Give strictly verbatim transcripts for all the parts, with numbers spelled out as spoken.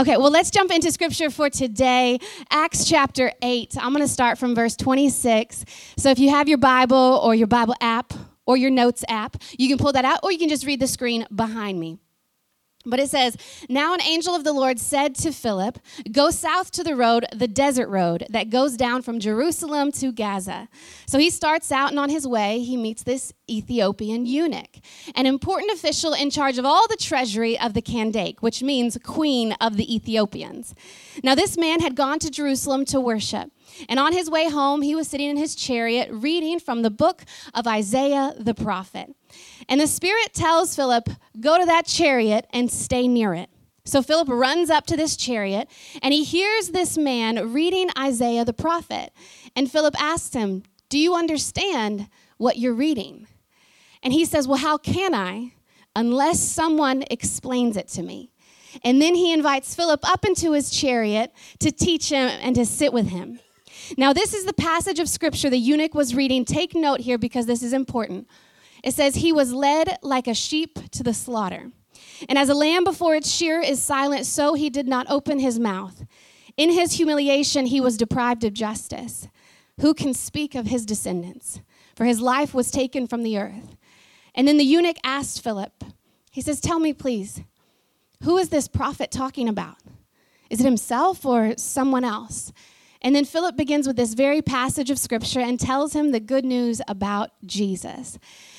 Okay, well, let's jump into scripture for today. Acts chapter eight. I'm going to start from verse twenty-six. So if you have your Bible or your Bible app or your notes app, you can pull that out or you can just read the screen behind me. But it says, "Now an angel of the Lord said to Philip, 'Go south to the road, the desert road, that goes down from Jerusalem to Gaza.'" So he starts out, and on his way, he meets this Ethiopian eunuch, an important official in charge of all the treasury of the Kandake, which means queen of the Ethiopians. Now this man had gone to Jerusalem to worship, and on his way home, he was sitting in his chariot reading from the book of Isaiah the prophet. And the Spirit tells Philip, "Go to that chariot and stay near it." So Philip runs up to this chariot, and he hears this man reading Isaiah the prophet. And Philip asks him, "Do you understand what you're reading?" And he says, "Well, how can I unless someone explains it to me?" And then he invites Philip up into his chariot to teach him and to sit with him. Now, this is the passage of scripture the eunuch was reading. Take note here because this is important. It says, "He was led like a sheep to the slaughter. And as a lamb before its shearer is silent, so he did not open his mouth. In his humiliation, he was deprived of justice. Who can speak of his descendants? For his life was taken from the earth." And then the eunuch asked Philip, he says, "Tell me, please, who is this prophet talking about? Is it himself or someone else?" And then Philip begins with this very passage of scripture and tells him the good news about Jesus.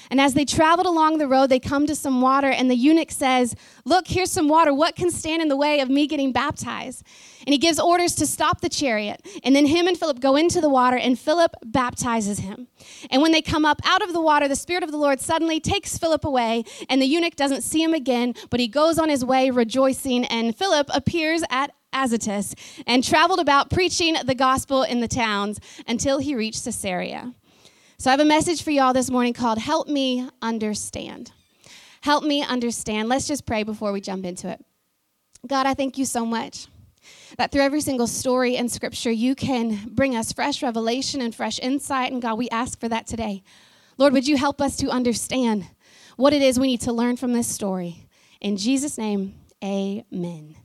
And as they traveled along the road, they come to some water, and the eunuch says, "Look, here's some water. What can stand in the way of me getting baptized?" And he gives orders to stop the chariot. And then him and Philip go into the water, and Philip baptizes him. And when they come up out of the water, the Spirit of the Lord suddenly takes Philip away, and the eunuch doesn't see him again, but he goes on his way rejoicing, and Philip appears at Azotus and traveled about preaching the gospel in the towns until he reached Caesarea. So I have a message for y'all this morning called Help Me Understand. Help me understand. Let's just pray before we jump into it. God, I thank you so much that through every single story in scripture, you can bring us fresh revelation and fresh insight. And God, we ask for that today. Lord, would you help us to understand what it is we need to learn from this story? In Jesus' name, amen.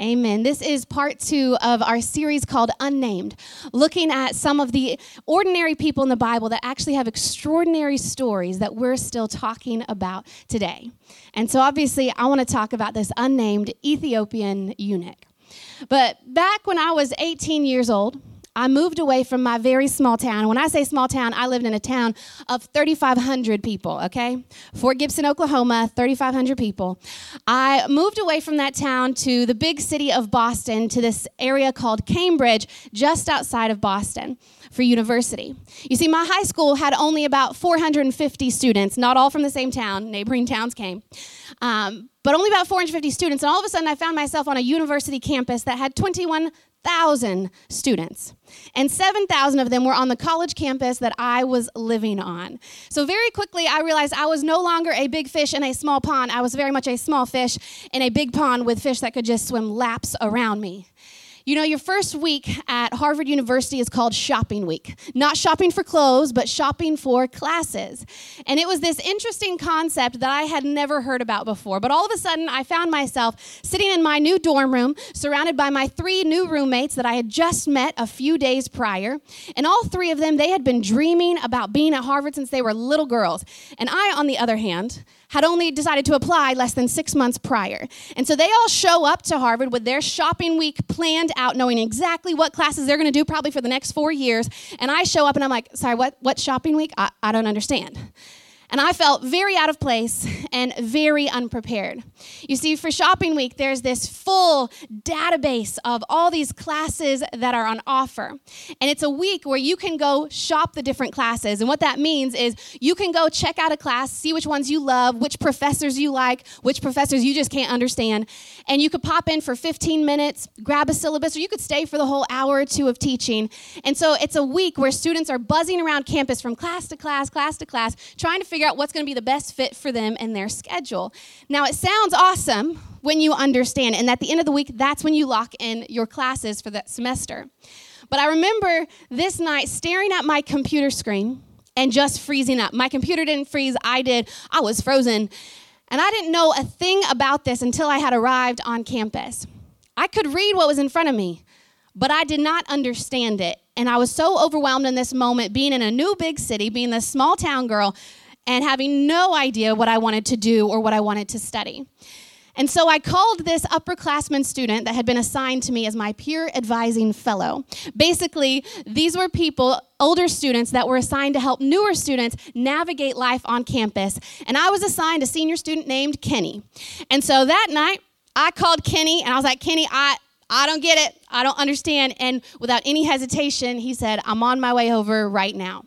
Amen. This is part two of our series called Unnamed, looking at some of the ordinary people in the Bible that actually have extraordinary stories that we're still talking about today. And so obviously I want to talk about this unnamed Ethiopian eunuch. But back when I was eighteen years old, I moved away from my very small town. When I say small town, I lived in a town of three thousand five hundred people, okay? Fort Gibson, Oklahoma, three thousand five hundred people. I moved away from that town to the big city of Boston, to this area called Cambridge, just outside of Boston, for university. You see, my high school had only about four hundred fifty students, not all from the same town. Neighboring towns came. Um, but only about four hundred fifty students, and all of a sudden I found myself on a university campus that had twenty-one thousand students, and seven thousand of them were on the college campus that I was living on. So very quickly, I realized I was no longer a big fish in a small pond. I was very much a small fish in a big pond with fish that could just swim laps around me. You know, your first week at Harvard University is called shopping week. Not shopping for clothes, but shopping for classes. And it was this interesting concept that I had never heard about before. But all of a sudden, I found myself sitting in my new dorm room, surrounded by my three new roommates that I had just met a few days prior. And all three of them, they had been dreaming about being at Harvard since they were little girls. And I, on the other hand, had only decided to apply less than six months prior. And so they all show up to Harvard with their shopping week planned out, knowing exactly what classes they're going to do probably for the next four years. And I show up and I'm like, sorry, what, what shopping week? I, I don't understand. And I felt very out of place and very unprepared. You see, for shopping week, there's this full database of all these classes that are on offer. And it's a week where you can go shop the different classes. And what that means is you can go check out a class, see which ones you love, which professors you like, which professors you just can't understand. And you could pop in for fifteen minutes, grab a syllabus, or you could stay for the whole hour or two of teaching. And so it's a week where students are buzzing around campus from class to class, class to class, trying to figure out what's going to be the best fit for them and their schedule. Now, it sounds awesome when you understand, and at the end of the week, that's when you lock in your classes for that semester. But I remember this night staring at my computer screen and just freezing up. My computer didn't freeze. I did. I was frozen. And I didn't know a thing about this until I had arrived on campus. I could read what was in front of me, but I did not understand it. And I was so overwhelmed in this moment, being in a new big city, being this small town girl, and having no idea what I wanted to do or what I wanted to study. And so I called this upperclassman student that had been assigned to me as my peer advising fellow. Basically, these were people, older students, that were assigned to help newer students navigate life on campus. And I was assigned a senior student named Kenny. And so that night, I called Kenny, and I was like, Kenny, I, I don't get it. I don't understand. And without any hesitation, he said, I'm on my way over right now.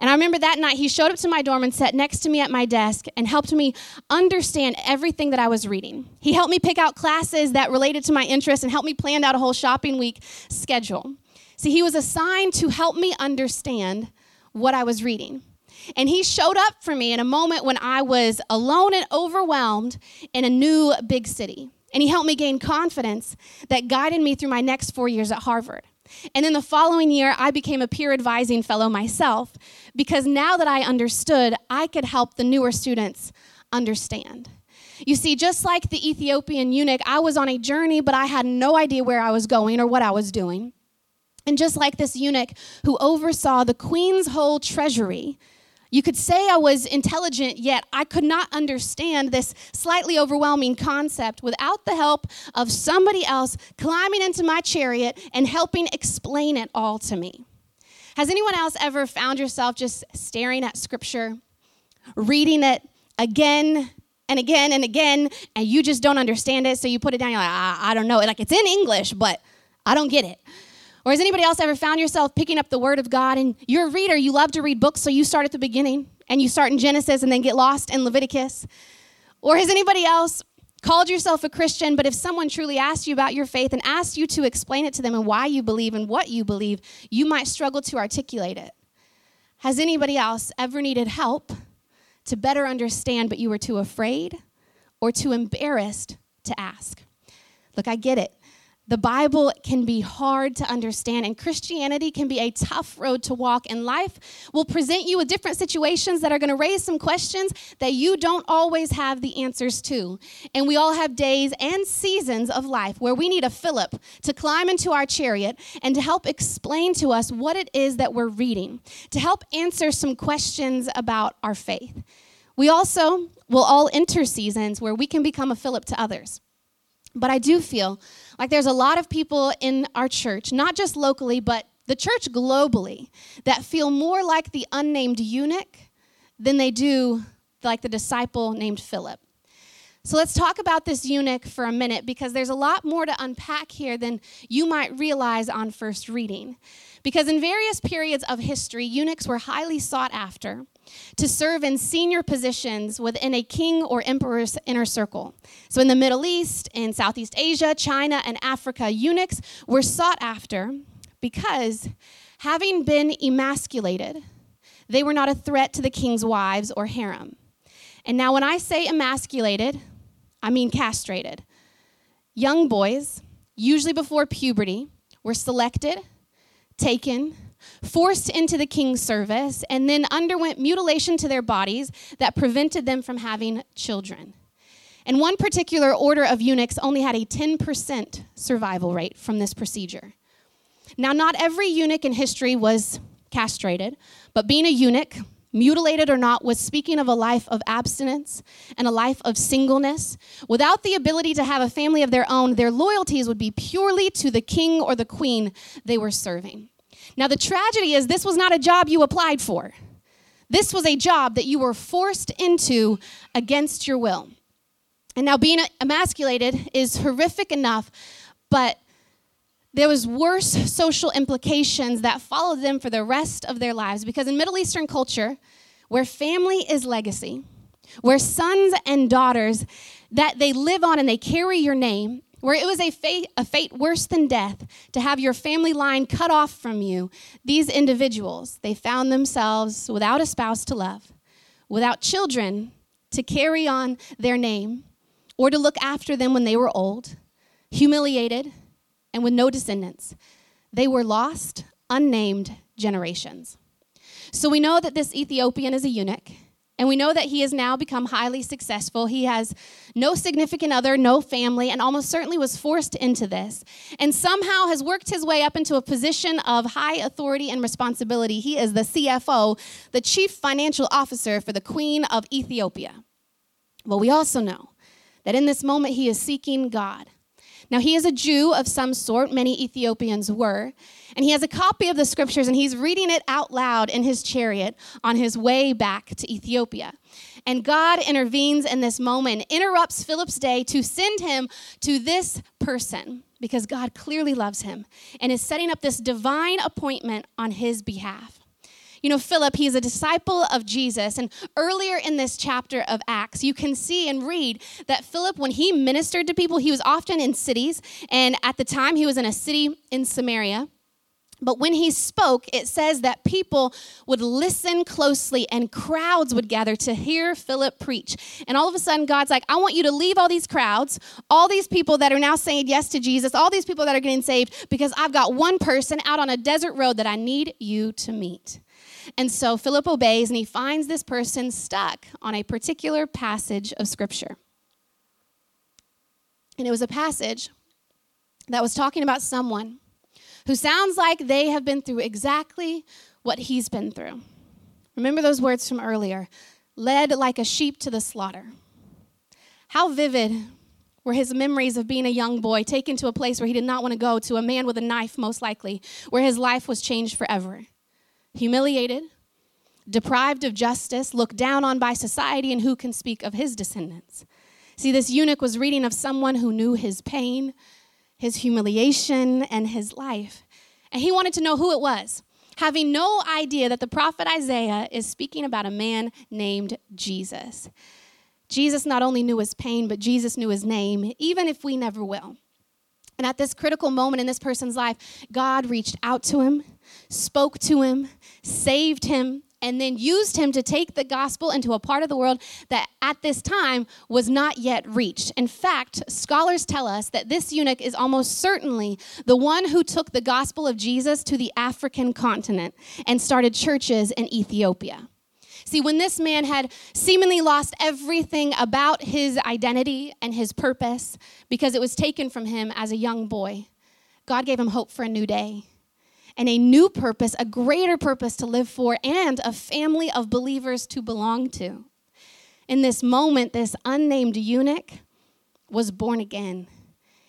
And I remember that night, he showed up to my dorm and sat next to me at my desk and helped me understand everything that I was reading. He helped me pick out classes that related to my interests and helped me plan out a whole shopping week schedule. See, he was assigned to help me understand what I was reading. And he showed up for me in a moment when I was alone and overwhelmed in a new big city. And he helped me gain confidence that guided me through my next four years at Harvard. And then the following year, I became a peer advising fellow myself, because now that I understood, I could help the newer students understand. You see, just like the Ethiopian eunuch, I was on a journey, but I had no idea where I was going or what I was doing. And just like this eunuch who oversaw the queen's whole treasury, you could say I was intelligent, yet I could not understand this slightly overwhelming concept without the help of somebody else climbing into my chariot and helping explain it all to me. Has anyone else ever found yourself just staring at Scripture, reading it again and again and again, and you just don't understand it, so you put it down, you're like, I, I don't know. Like, it's in English, but I don't get it. Or has anybody else ever found yourself picking up the Word of God, and you're a reader, you love to read books, so you start at the beginning, and you start in Genesis and then get lost in Leviticus? Or has anybody else called yourself a Christian, but if someone truly asked you about your faith and asked you to explain it to them and why you believe and what you believe, you might struggle to articulate it? Has anybody else ever needed help to better understand, but you were too afraid or too embarrassed to ask? Look, I get it. The Bible can be hard to understand, and Christianity can be a tough road to walk, and life will present you with different situations that are going to raise some questions that you don't always have the answers to. And we all have days and seasons of life where we need a Philip to climb into our chariot and to help explain to us what it is that we're reading, to help answer some questions about our faith. We also will all enter seasons where we can become a Philip to others. But I do feel like there's a lot of people in our church, not just locally, but the church globally, that feel more like the unnamed eunuch than they do like the disciple named Philip. So let's talk about this eunuch for a minute, because there's a lot more to unpack here than you might realize on first reading. Because in various periods of history, eunuchs were highly sought after to serve in senior positions within a king or emperor's inner circle. So in the Middle East, in Southeast Asia, China, and Africa, eunuchs were sought after because, having been emasculated, they were not a threat to the king's wives or harem. And now when I say emasculated, I mean castrated. Young boys, usually before puberty, were selected, taken, forced into the king's service, and then underwent mutilation to their bodies that prevented them from having children. And one particular order of eunuchs only had a ten percent survival rate from this procedure. Now, not every eunuch in history was castrated, but being a eunuch, mutilated or not, was speaking of a life of abstinence and a life of singleness. Without the ability to have a family of their own, their loyalties would be purely to the king or the queen they were serving. Now, the tragedy is this was not a job you applied for. This was a job that you were forced into against your will. And now, being emasculated is horrific enough, but there was worse social implications that followed them for the rest of their lives, because in Middle Eastern culture, where family is legacy, where sons and daughters, that they live on and they carry your name, where it was a fate, a fate worse than death to have your family line cut off from you, these individuals, they found themselves without a spouse to love, without children to carry on their name or to look after them when they were old, humiliated, and with no descendants. They were lost, unnamed generations. So we know that this Ethiopian is a eunuch, And we know that he has now become highly successful. He has no significant other, no family, and almost certainly was forced into this. And somehow has worked his way up into a position of high authority and responsibility. He is the C F O, the chief financial officer for the Queen of Ethiopia. Well, we also know that in this moment he is seeking God. Now, he is a Jew of some sort, many Ethiopians were, and he has a copy of the scriptures, and he's reading it out loud in his chariot on his way back to Ethiopia. And God intervenes in this moment, interrupts Philip's day to send him to this person, because God clearly loves him and is setting up this divine appointment on his behalf. You know, Philip, he is a disciple of Jesus. And earlier in this chapter of Acts, you can see and read that Philip, when he ministered to people, he was often in cities. And at the time, he was in a city in Samaria. But when he spoke, it says that people would listen closely and crowds would gather to hear Philip preach. And all of a sudden, God's like, I want you to leave all these crowds, all these people that are now saying yes to Jesus, all these people that are getting saved, because I've got one person out on a desert road that I need you to meet. And so Philip obeys, and he finds this person stuck on a particular passage of Scripture. And it was a passage that was talking about someone who sounds like they have been through exactly what he's been through. Remember those words from earlier, led like a sheep to the slaughter. How vivid were his memories of being a young boy taken to a place where he did not want to go, to a man with a knife, most likely, where his life was changed forever. Humiliated, deprived of justice, looked down on by society, and who can speak of his descendants? See, this eunuch was reading of someone who knew his pain, his humiliation, and his life. And he wanted to know who it was, having no idea that the prophet Isaiah is speaking about a man named Jesus. Jesus not only knew his pain, but Jesus knew his name, even if we never will. And at this critical moment in this person's life, God reached out to him, spoke to him, saved him, and then used him to take the gospel into a part of the world that at this time was not yet reached. In fact, scholars tell us that this eunuch is almost certainly the one who took the gospel of Jesus to the African continent and started churches in Ethiopia. See, when this man had seemingly lost everything about his identity and his purpose because it was taken from him as a young boy, God gave him hope for a new day and a new purpose, a greater purpose to live for, and a family of believers to belong to. In this moment, this unnamed eunuch was born again,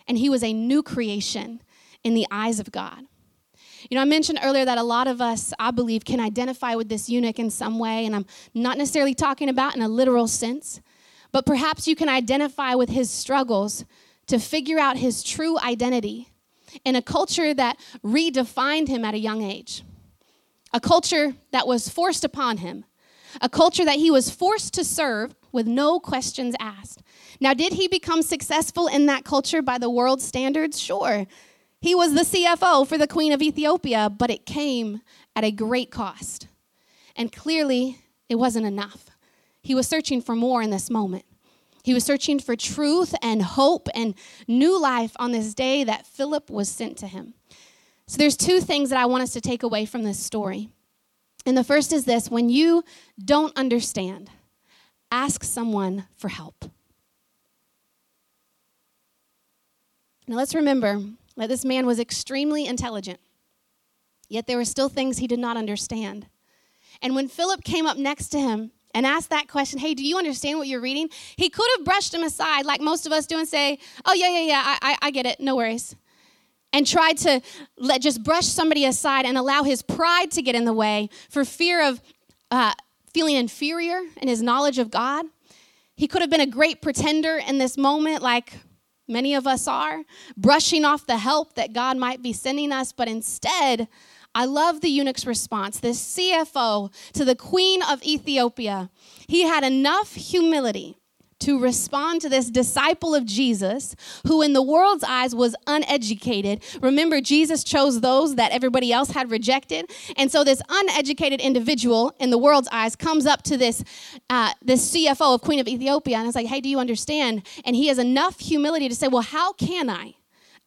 and he was a new creation in the eyes of God. You know, I mentioned earlier that a lot of us, I believe, can identify with this eunuch in some way, and I'm not necessarily talking about in a literal sense, but perhaps you can identify with his struggles to figure out his true identity in a culture that redefined him at a young age, a culture that was forced upon him, a culture that he was forced to serve with no questions asked. Now, did he become successful in that culture by the world's standards? Sure. He was the C F O for the Queen of Ethiopia, but it came at a great cost. And clearly, it wasn't enough. He was searching for more in this moment. He was searching for truth and hope and new life on this day that Philip was sent to him. So there's two things that I want us to take away from this story. And the first is this: when you don't understand, ask someone for help. Now let's remember that this man was extremely intelligent, yet there were still things he did not understand. And when Philip came up next to him and asked that question, hey, do you understand what you're reading? He could have brushed him aside like most of us do and say, oh, yeah, yeah, yeah, I, I, I get it, no worries, and tried to let just brush somebody aside and allow his pride to get in the way for fear of uh, feeling inferior in his knowledge of God. He could have been a great pretender in this moment, like many of us are, brushing off the help that God might be sending us. But instead, I love the eunuch's response, this C F O to the Queen of Ethiopia. He had enough humility to respond to this disciple of Jesus, who in the world's eyes was uneducated. Remember, Jesus chose those that everybody else had rejected. And so this uneducated individual in the world's eyes comes up to this uh, this C F O of Queen of Ethiopia, and it's like, hey, do you understand? And he has enough humility to say, well, how can I,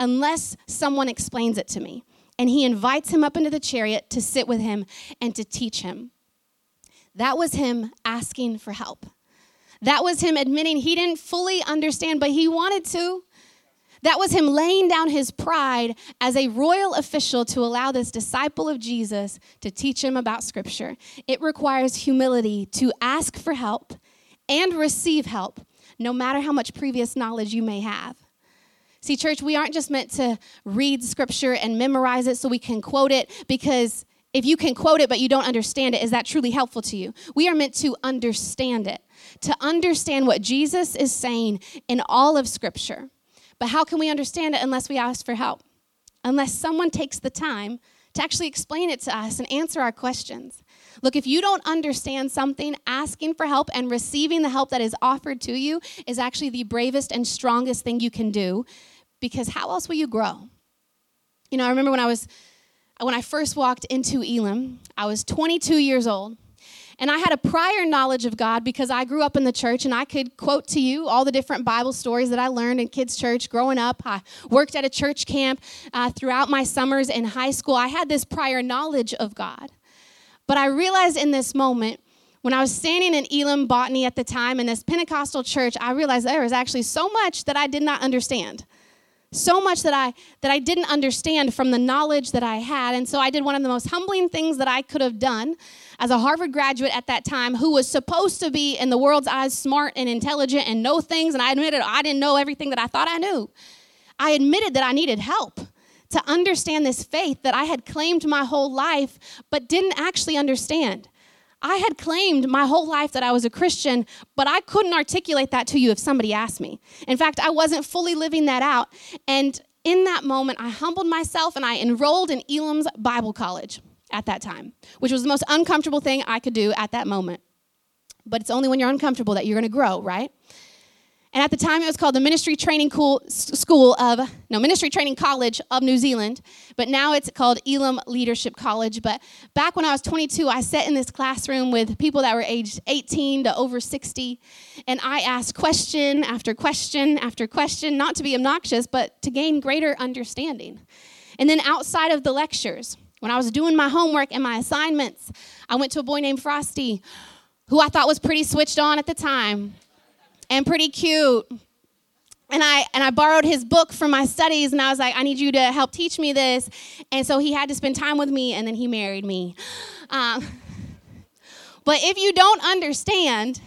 unless someone explains it to me? And he invites him up into the chariot to sit with him and to teach him. That was him asking for help. That was him admitting he didn't fully understand, but he wanted to. That was him laying down his pride as a royal official to allow this disciple of Jesus to teach him about Scripture. It requires humility to ask for help and receive help, no matter how much previous knowledge you may have. See, church, we aren't just meant to read Scripture and memorize it so we can quote it, because if you can quote it but you don't understand it, is that truly helpful to you? We are meant to understand it, to understand what Jesus is saying in all of Scripture. But how can we understand it unless we ask for help? Unless someone takes the time to actually explain it to us and answer our questions. Look, if you don't understand something, asking for help and receiving the help that is offered to you is actually the bravest and strongest thing you can do, because how else will you grow? You know, I remember when I was, when I first walked into Elam, I was twenty-two years old. And I had a prior knowledge of God because I grew up in the church, and I could quote to you all the different Bible stories that I learned in kids' church growing up. I worked at a church camp uh, throughout my summers in high school. I had this prior knowledge of God. But I realized in this moment, when I was standing in Elam Botany at the time in this Pentecostal church, I realized there was actually so much that I did not understand. So much that I that I didn't understand from the knowledge that I had. And so I did one of the most humbling things that I could have done as a Harvard graduate at that time, who was supposed to be, in the world's eyes, smart and intelligent and know things. And I admitted I didn't know everything that I thought I knew. I admitted that I needed help to understand this faith that I had claimed my whole life but didn't actually understand. I had claimed my whole life that I was a Christian, but I couldn't articulate that to you if somebody asked me. In fact, I wasn't fully living that out. And in that moment, I humbled myself and I enrolled in Elam's Bible College at that time, which was the most uncomfortable thing I could do at that moment. But it's only when you're uncomfortable that you're going to grow, right? And at the time, it was called the Ministry Training School of no Ministry Training College of New Zealand, but now it's called Elam Leadership College. But back when I was twenty-two, I sat in this classroom with people that were aged eighteen to over sixty, and I asked question after question after question, not to be obnoxious, but to gain greater understanding. And then outside of the lectures, when I was doing my homework and my assignments, I went to a boy named Frosty, who I thought was pretty switched on at the time. And pretty cute. And I and I borrowed his book for my studies, and I was like, I need you to help teach me this. And so he had to spend time with me, and then he married me. Um, but if you don't understand,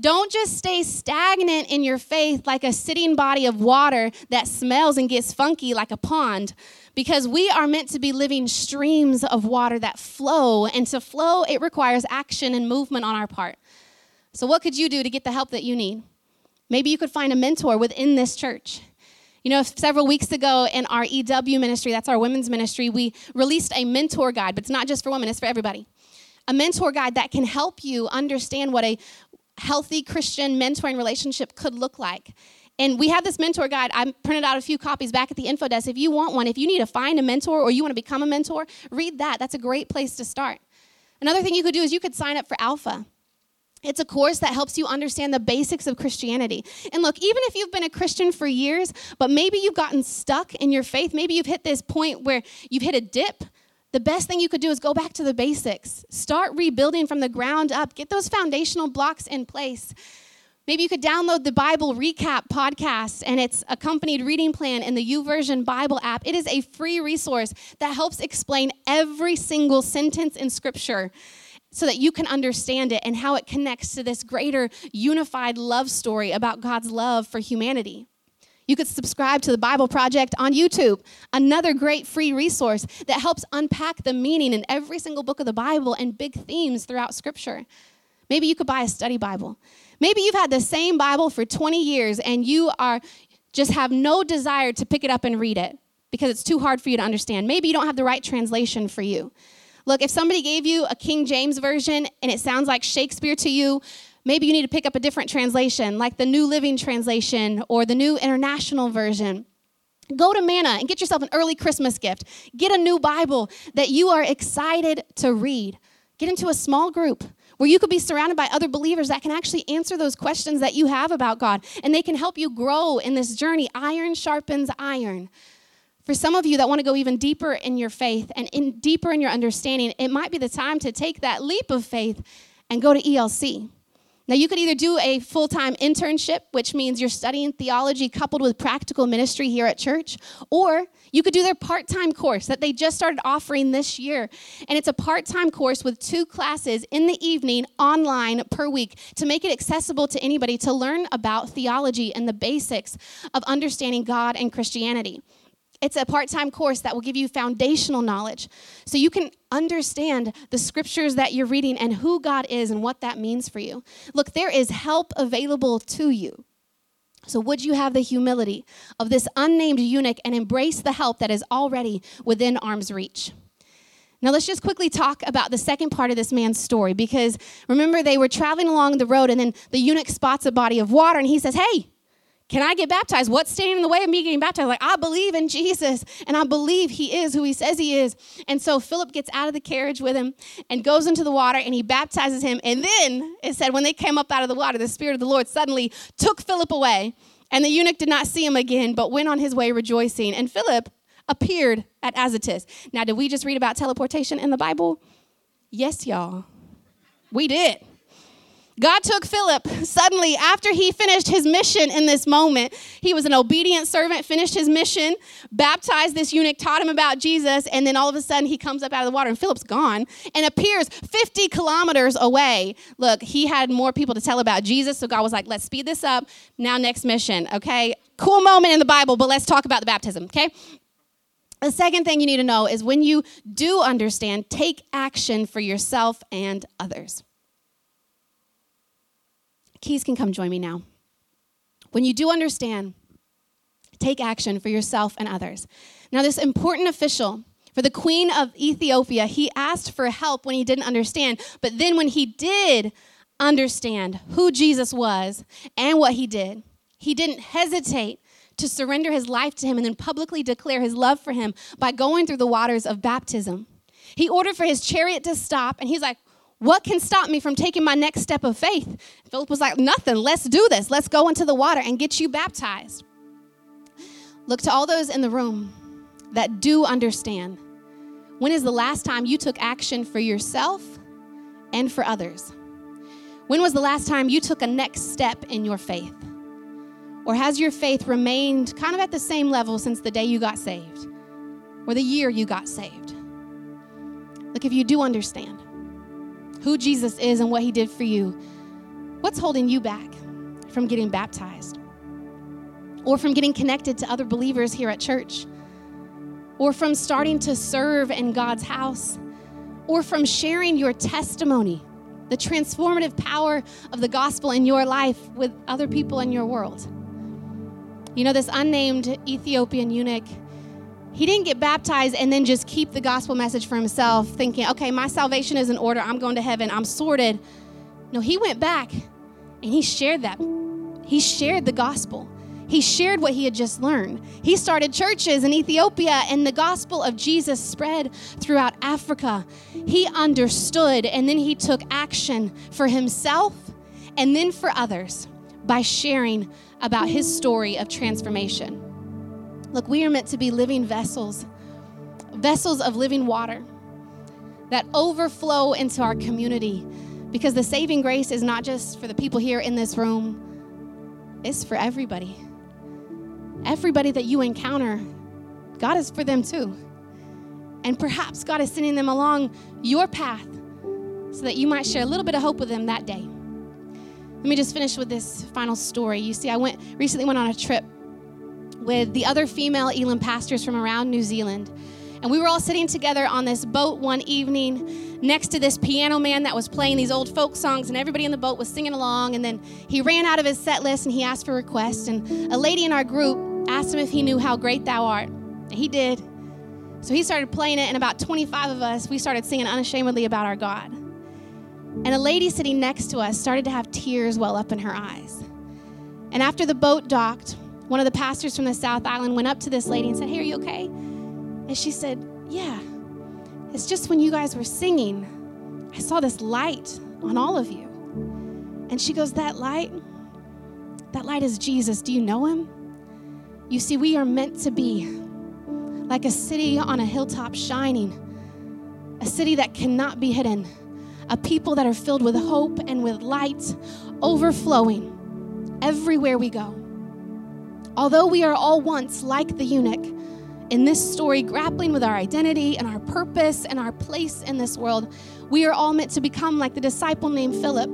don't just stay stagnant in your faith like a sitting body of water that smells and gets funky like a pond. Because we are meant to be living streams of water that flow. And to flow, it requires action and movement on our part. So what could you do to get the help that you need? Maybe you could find a mentor within this church. You know, several weeks ago in our E W ministry, that's our women's ministry, we released a mentor guide, but it's not just for women, it's for everybody. A mentor guide that can help you understand what a healthy Christian mentoring relationship could look like. And we have this mentor guide. I printed out a few copies back at the info desk. If you want one, if you need to find a mentor or you want to become a mentor, read that. That's a great place to start. Another thing you could do is you could sign up for Alpha. It's a course that helps you understand the basics of Christianity. And look, even if you've been a Christian for years, but maybe you've gotten stuck in your faith, maybe you've hit this point where you've hit a dip, the best thing you could do is go back to the basics. Start rebuilding from the ground up. Get those foundational blocks in place. Maybe you could download the Bible Recap podcast and its accompanied reading plan in the YouVersion Bible app. It is a free resource that helps explain every single sentence in Scripture, so that you can understand it and how it connects to this greater unified love story about God's love for humanity. You could subscribe to the Bible Project on YouTube, another great free resource that helps unpack the meaning in every single book of the Bible and big themes throughout Scripture. Maybe you could buy a study Bible. Maybe you've had the same Bible for twenty years and you are just have no desire to pick it up and read it because it's too hard for you to understand. Maybe you don't have the right translation for you. Look, if somebody gave you a King James Version and it sounds like Shakespeare to you, maybe you need to pick up a different translation, like the New Living Translation or the New International Version. Go to Manna and get yourself an early Christmas gift. Get a new Bible that you are excited to read. Get into a small group where you could be surrounded by other believers that can actually answer those questions that you have about God, and they can help you grow in this journey. Iron sharpens iron. For some of you that want to go even deeper in your faith and in deeper in your understanding, it might be the time to take that leap of faith and go to E L C. Now, you could either do a full-time internship, which means you're studying theology coupled with practical ministry here at church, or you could do their part-time course that they just started offering this year. And it's a part-time course with two classes in the evening online per week to make it accessible to anybody to learn about theology and the basics of understanding God and Christianity. It's a part-time course that will give you foundational knowledge so you can understand the scriptures that you're reading and who God is and what that means for you. Look, there is help available to you. So would you have the humility of this unnamed eunuch and embrace the help that is already within arm's reach? Now, let's just quickly talk about the second part of this man's story, because remember, they were traveling along the road, and then the eunuch spots a body of water, and he says, "Hey, can I get baptized? What's standing in the way of me getting baptized?" Like, I believe in Jesus, and I believe he is who he says he is. And so Philip gets out of the carriage with him and goes into the water, and he baptizes him. And then it said when they came up out of the water, the Spirit of the Lord suddenly took Philip away, and the eunuch did not see him again, but went on his way rejoicing. And Philip appeared at Azotus. Now, did we just read about teleportation in the Bible? Yes, y'all. We did. God took Philip suddenly after he finished his mission in this moment. He was an obedient servant, finished his mission, baptized this eunuch, taught him about Jesus, and then all of a sudden he comes up out of the water and Philip's gone and appears fifty kilometers away. Look, he had more people to tell about Jesus, so God was like, let's speed this up. Now next mission, okay? Cool moment in the Bible, but let's talk about the baptism, okay? The second thing you need to know is when you do understand, take action for yourself and others. Keys can come join me now. When you do understand, take action for yourself and others. Now, this important official for the Queen of Ethiopia, he asked for help when he didn't understand, but then when he did understand who Jesus was and what he did, he didn't hesitate to surrender his life to him and then publicly declare his love for him by going through the waters of baptism. He ordered for his chariot to stop, and he's like, "What can stop me from taking my next step of faith?" Philip was like, "Nothing. Let's do this. Let's go into the water and get you baptized." Look, to all those in the room that do understand, when is the last time you took action for yourself and for others? When was the last time you took a next step in your faith? Or has your faith remained kind of at the same level since the day you got saved or the year you got saved? Look, if you do understand who Jesus is and what he did for you, what's holding you back from getting baptized, or from getting connected to other believers here at church, or from starting to serve in God's house, or from sharing your testimony, the transformative power of the gospel in your life with other people in your world? You know, this unnamed Ethiopian eunuch, he didn't get baptized and then just keep the gospel message for himself, thinking, okay, my salvation is in order. I'm going to heaven. I'm sorted. No, he went back and he shared that. He shared the gospel. He shared what he had just learned. He started churches in Ethiopia, and the gospel of Jesus spread throughout Africa. He understood, and then he took action for himself and then for others by sharing about his story of transformation. Look, we are meant to be living vessels, vessels of living water that overflow into our community, because the saving grace is not just for the people here in this room. It's for everybody. Everybody that you encounter, God is for them too. And perhaps God is sending them along your path so that you might share a little bit of hope with them that day. Let me just finish with this final story. You see, I went recently went on a trip with the other female Elam pastors from around New Zealand. And we were all sitting together on this boat one evening next to this piano man that was playing these old folk songs, and everybody in the boat was singing along. And then he ran out of his set list and he asked for requests. And a lady in our group asked him if he knew "How Great Thou Art." And he did. So he started playing it, and about twenty-five of us, we started singing unashamedly about our God. And a lady sitting next to us started to have tears well up in her eyes. And after the boat docked, one of the pastors from the South Island went up to this lady and said, "Hey, are you okay?" And she said, "Yeah, it's just when you guys were singing, I saw this light on all of you." And she goes, "That light, that light is Jesus. Do you know him?" You see, we are meant to be like a city on a hilltop shining, a city that cannot be hidden, a people that are filled with hope and with light overflowing everywhere we go. Although we are all once like the eunuch in this story, grappling with our identity and our purpose and our place in this world, we are all meant to become like the disciple named Philip,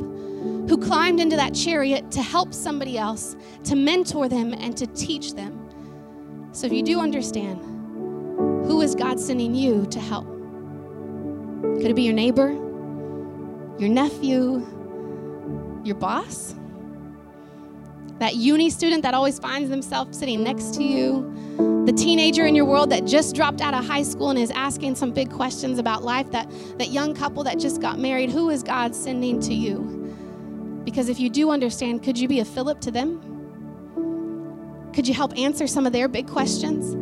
who climbed into that chariot to help somebody else, to mentor them and to teach them. So if you do understand, who is God sending you to help? Could it be your neighbor, your nephew, your boss? That uni student that always finds themselves sitting next to you, the teenager in your world that just dropped out of high school and is asking some big questions about life, that, that young couple that just got married, who is God sending to you? Because if you do understand, could you be a Philip to them? Could you help answer some of their big questions?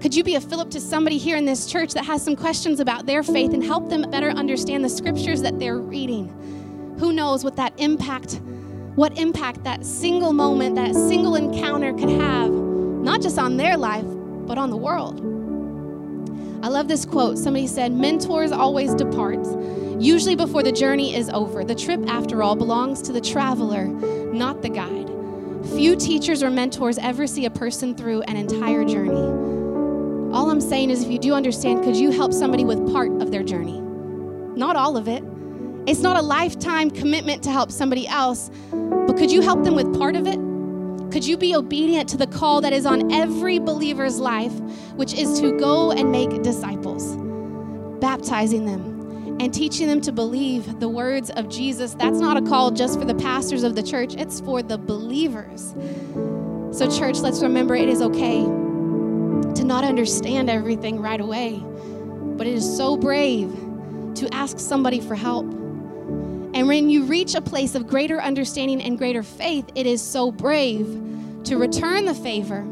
Could you be a Philip to somebody here in this church that has some questions about their faith and help them better understand the scriptures that they're reading? Who knows what that impact, what impact that single moment, that single encounter could have, not just on their life, but on the world. I love this quote. Somebody said, mentors always depart, usually before the journey is over. The trip, after all, belongs to the traveler, not the guide. Few teachers or mentors ever see a person through an entire journey. All I'm saying is if you do understand, could you help somebody with part of their journey? Not all of it. It's not a lifetime commitment to help somebody else, but could you help them with part of it? Could you be obedient to the call that is on every believer's life, which is to go and make disciples, baptizing them and teaching them to believe the words of Jesus? That's not a call just for the pastors of the church. It's for the believers. So church, let's remember it is okay to not understand everything right away, but it is so brave to ask somebody for help. And when you reach a place of greater understanding and greater faith, it is so brave to return the favor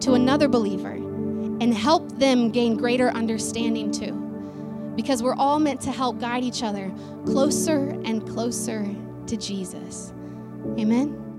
to another believer and help them gain greater understanding too, because we're all meant to help guide each other closer and closer to Jesus. Amen.